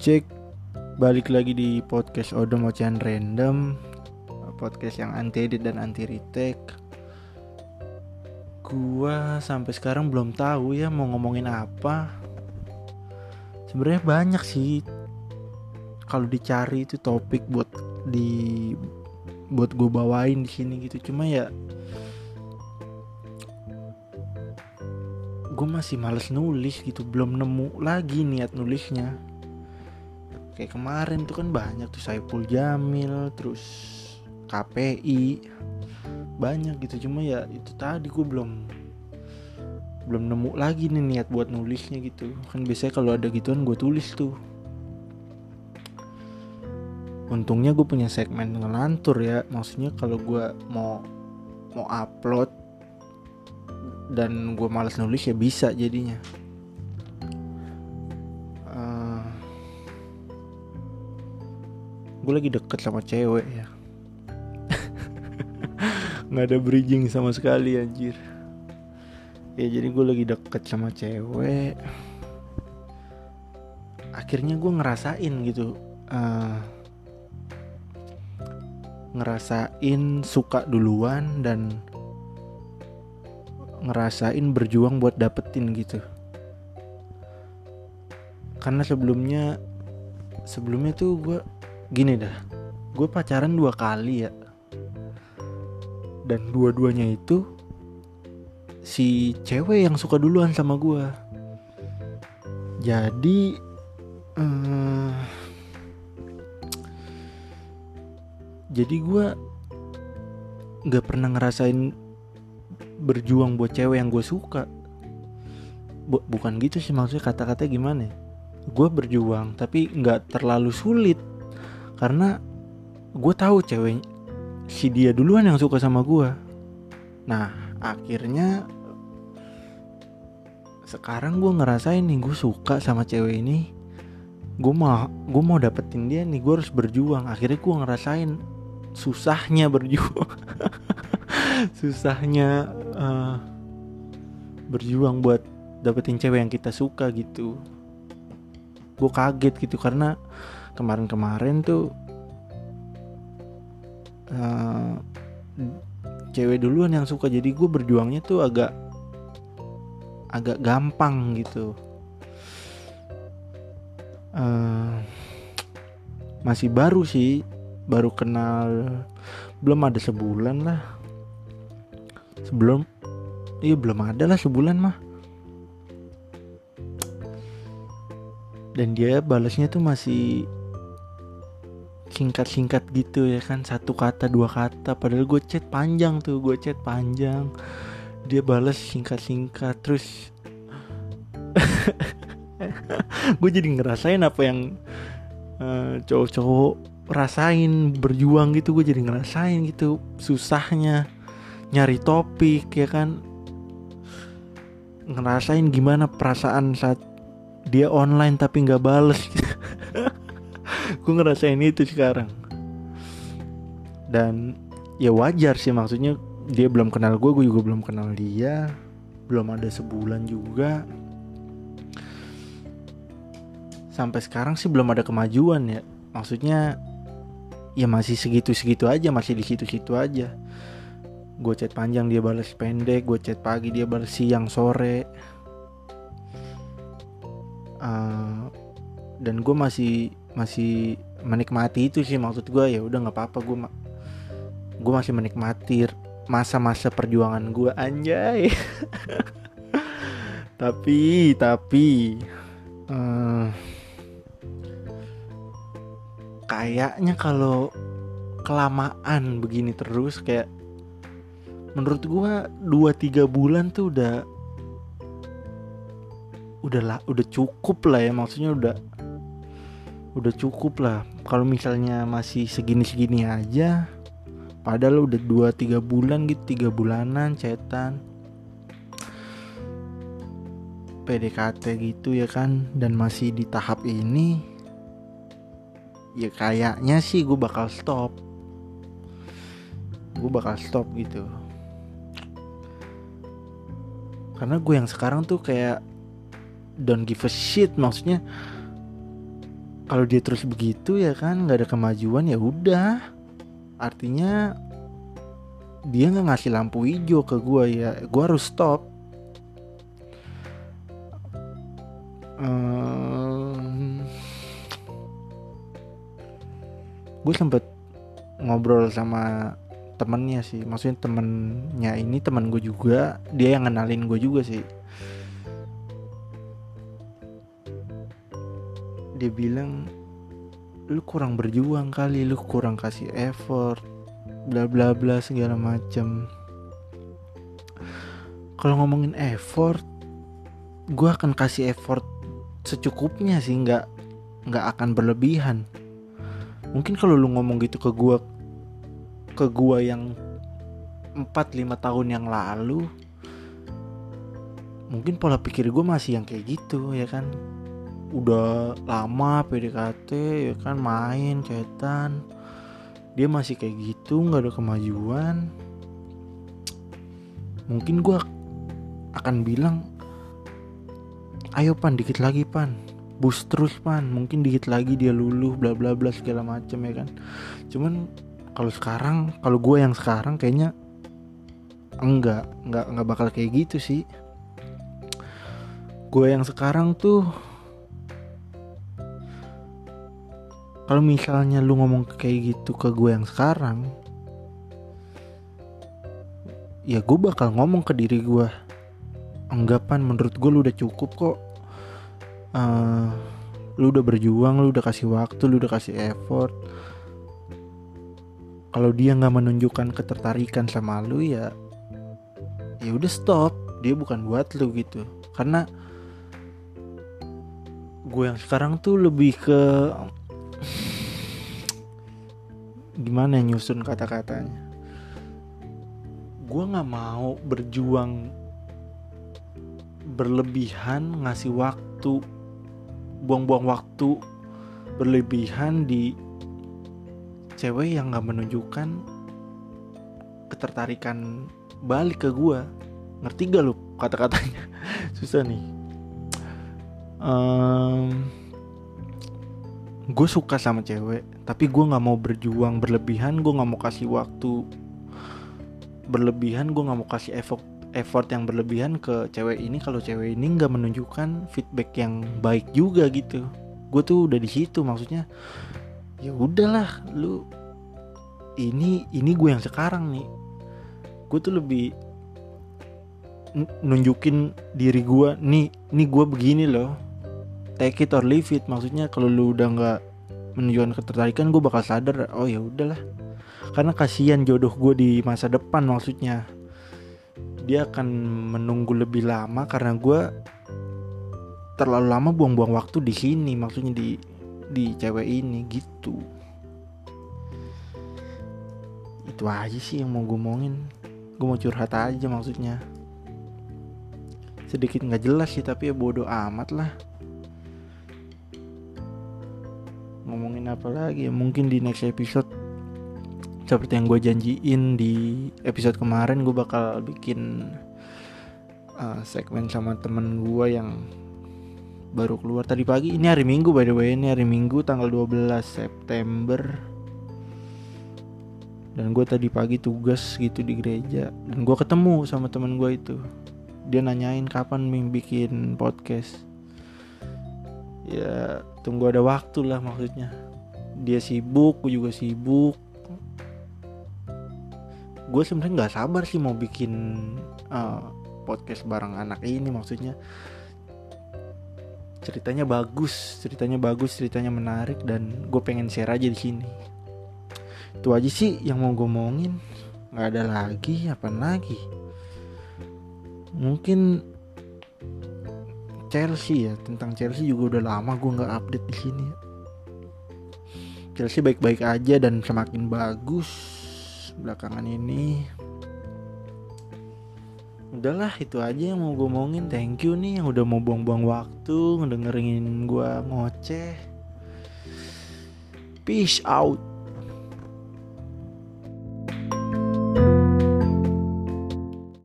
cek, balik lagi di podcast Odom Ocehan Random, podcast yang anti edit dan anti retake. Gua sampai sekarang belum tahu ya mau ngomongin apa. Sebenarnya banyak sih kalau dicari itu topik buat gue bawain di sini gitu. Cuma ya gue masih males nulis gitu, belum nemu lagi niat nulisnya. Kayak kemarin tuh kan banyak tuh Saipul Jamil, terus KPI, banyak gitu. Cuma ya itu tadi gue belum nemu lagi nih niat buat nulisnya gitu. Kan biasanya kalau ada gituan gue tulis tuh. Untungnya gue punya segmen ngelantur ya. Maksudnya kalau gue mau upload dan gue malas nulis ya bisa jadinya. Gue lagi deket sama cewek ya. Nggak ada bridging sama sekali anjir. Ya jadi gue lagi deket sama cewek. Akhirnya gue ngerasain gitu, ngerasain suka duluan dan ngerasain berjuang buat dapetin gitu. Karena sebelumnya tuh gue gini dah, gue pacaran 2 kali ya, dan dua-duanya itu si cewek yang suka duluan sama gue. Jadi jadi gue gak pernah ngerasain berjuang buat cewek yang gue suka. Bukan gitu sih maksudnya, kata-katanya gimana? Gue berjuang tapi nggak terlalu sulit karena gue tahu cewek si dia duluan yang suka sama gue. Nah akhirnya sekarang gue ngerasain nih, gue suka sama cewek ini, gue mau dapetin dia nih, gue harus berjuang. Akhirnya gue ngerasain susahnya berjuang. Susahnya berjuang buat dapetin cewek yang kita suka gitu. Gue kaget gitu karena kemarin-kemarin tuh cewek duluan yang suka. Jadi gue berjuangnya tuh agak gampang gitu. Masih baru sih, baru kenal belum ada sebulan lah. Sebulan mah. Dan dia balasnya tuh masih singkat-singkat gitu ya kan, 1 kata 2 kata. Padahal gue chat panjang tuh, dia balas singkat-singkat. Terus gue jadi ngerasain apa yang cowok-cowok rasain berjuang gitu. Gue jadi ngerasain gitu susahnya nyari topik ya kan, ngerasain gimana perasaan saat dia online tapi nggak bales. Gue ngerasain itu sekarang. Dan ya wajar sih, maksudnya dia belum kenal gue juga belum kenal dia, belum ada sebulan juga. Sampai sekarang sih belum ada kemajuan ya, maksudnya ya masih segitu-segitu aja, masih di situ-situ aja. Gue chat panjang dia balas pendek, gue chat pagi dia balas siang sore. Dan gue masih menikmati itu sih, maksud gue ya udah nggak apa-apa, gue masih menikmati masa-masa perjuangan gue anjay. Tapi kayaknya kalau kelamaan begini terus, kayak menurut gue 2-3 bulan tuh udah cukup lah ya, maksudnya udah cukup lah. Kalau misalnya masih segini-segini aja, padahal udah 2-3 bulan gitu, 3 bulanan cetan PDKT gitu ya kan, dan masih di tahap ini, ya kayaknya sih gue bakal stop gitu. Karena gue yang sekarang tuh kayak don't give a shit, maksudnya kalau dia terus begitu ya kan nggak ada kemajuan, ya udah artinya dia nggak ngasih lampu hijau ke gue, ya gue harus stop. Gue sempet ngobrol sama temennya sih, maksudnya temennya ini temen gue juga, dia yang kenalin gue juga sih. Dia bilang lu kurang berjuang kali, lu kurang kasih effort, bla bla bla segala macem. Kalau ngomongin effort, gue akan kasih effort secukupnya sih, nggak akan berlebihan. Mungkin kalau lu ngomong gitu ke gua yang 4-5 tahun yang lalu, mungkin pola pikir gua masih yang kayak gitu ya kan. Udah lama PDKT ya kan, main cetan, dia masih kayak gitu, nggak ada kemajuan. Mungkin gua akan bilang, ayo Pan, dikit lagi Pan, boost terus Pan, mungkin dikit lagi dia luluh, bla bla bla segala macem ya kan. Cuman kalau sekarang, kalau gue yang sekarang kayaknya enggak bakal kayak gitu sih. Gue yang sekarang tuh, kalau misalnya lu ngomong kayak gitu ke gue yang sekarang, ya gue bakal ngomong ke diri gue, enggak Pan, menurut gue lu udah cukup kok. Lu udah berjuang, lu udah kasih waktu, lu udah kasih effort. Kalau dia nggak menunjukkan ketertarikan sama lu, ya udah stop. Dia bukan buat lu gitu. Karena gue yang sekarang tuh lebih ke gimana nyusun kata-katanya. Gue nggak mau berjuang berlebihan, ngasih waktu, buang-buang waktu berlebihan di cewek yang gak menunjukkan ketertarikan balik ke gue. Ngerti gak lu kata-katanya? Susah nih. Gue suka sama cewek, tapi gue gak mau berjuang berlebihan, gue gak mau kasih waktu berlebihan, gue gak mau kasih effort yang berlebihan ke cewek ini kalau cewek ini nggak menunjukkan feedback yang baik juga gitu. Gue tuh udah di situ, maksudnya ya udahlah lu ini gue yang sekarang nih. Gue tuh lebih nunjukin diri gue nih gue begini loh, take it or leave it. Maksudnya kalau lu udah nggak menunjukkan ketertarikan, gue bakal sadar, oh ya udahlah, karena kasihan jodoh gue di masa depan, maksudnya dia akan menunggu lebih lama karena gue terlalu lama buang-buang waktu di sini, maksudnya di cewek ini gitu. Itu aja sih yang mau gue omongin. Gue mau curhat aja, maksudnya sedikit nggak jelas sih, tapi ya bodo amat lah. Ngomongin apa lagi ya, mungkin di next episode. Seperti yang gue janjiin di episode kemarin, gue bakal bikin segmen sama temen gue yang baru keluar tadi pagi. Ini hari Minggu by the way, ini hari Minggu tanggal 12 September. Dan gue tadi pagi tugas gitu di gereja, dan gue ketemu sama temen gue itu. Dia nanyain kapan bikin podcast. Ya tunggu ada waktu lah, maksudnya dia sibuk, gue juga sibuk. Gue sebenarnya nggak sabar sih mau bikin podcast bareng anak ini, maksudnya ceritanya bagus, ceritanya menarik, dan gue pengen share aja di sini. Itu aja sih yang mau gue omongin, nggak ada lagi. Apaan lagi? Mungkin Chelsea ya, tentang Chelsea juga udah lama gue nggak update di sini. Chelsea baik-baik aja dan semakin bagus belakangan ini. Udahlah, itu aja yang mau gue omongin. Thank you nih yang udah mau buang-buang waktu ngedengerin gue ngoceh. Peace out.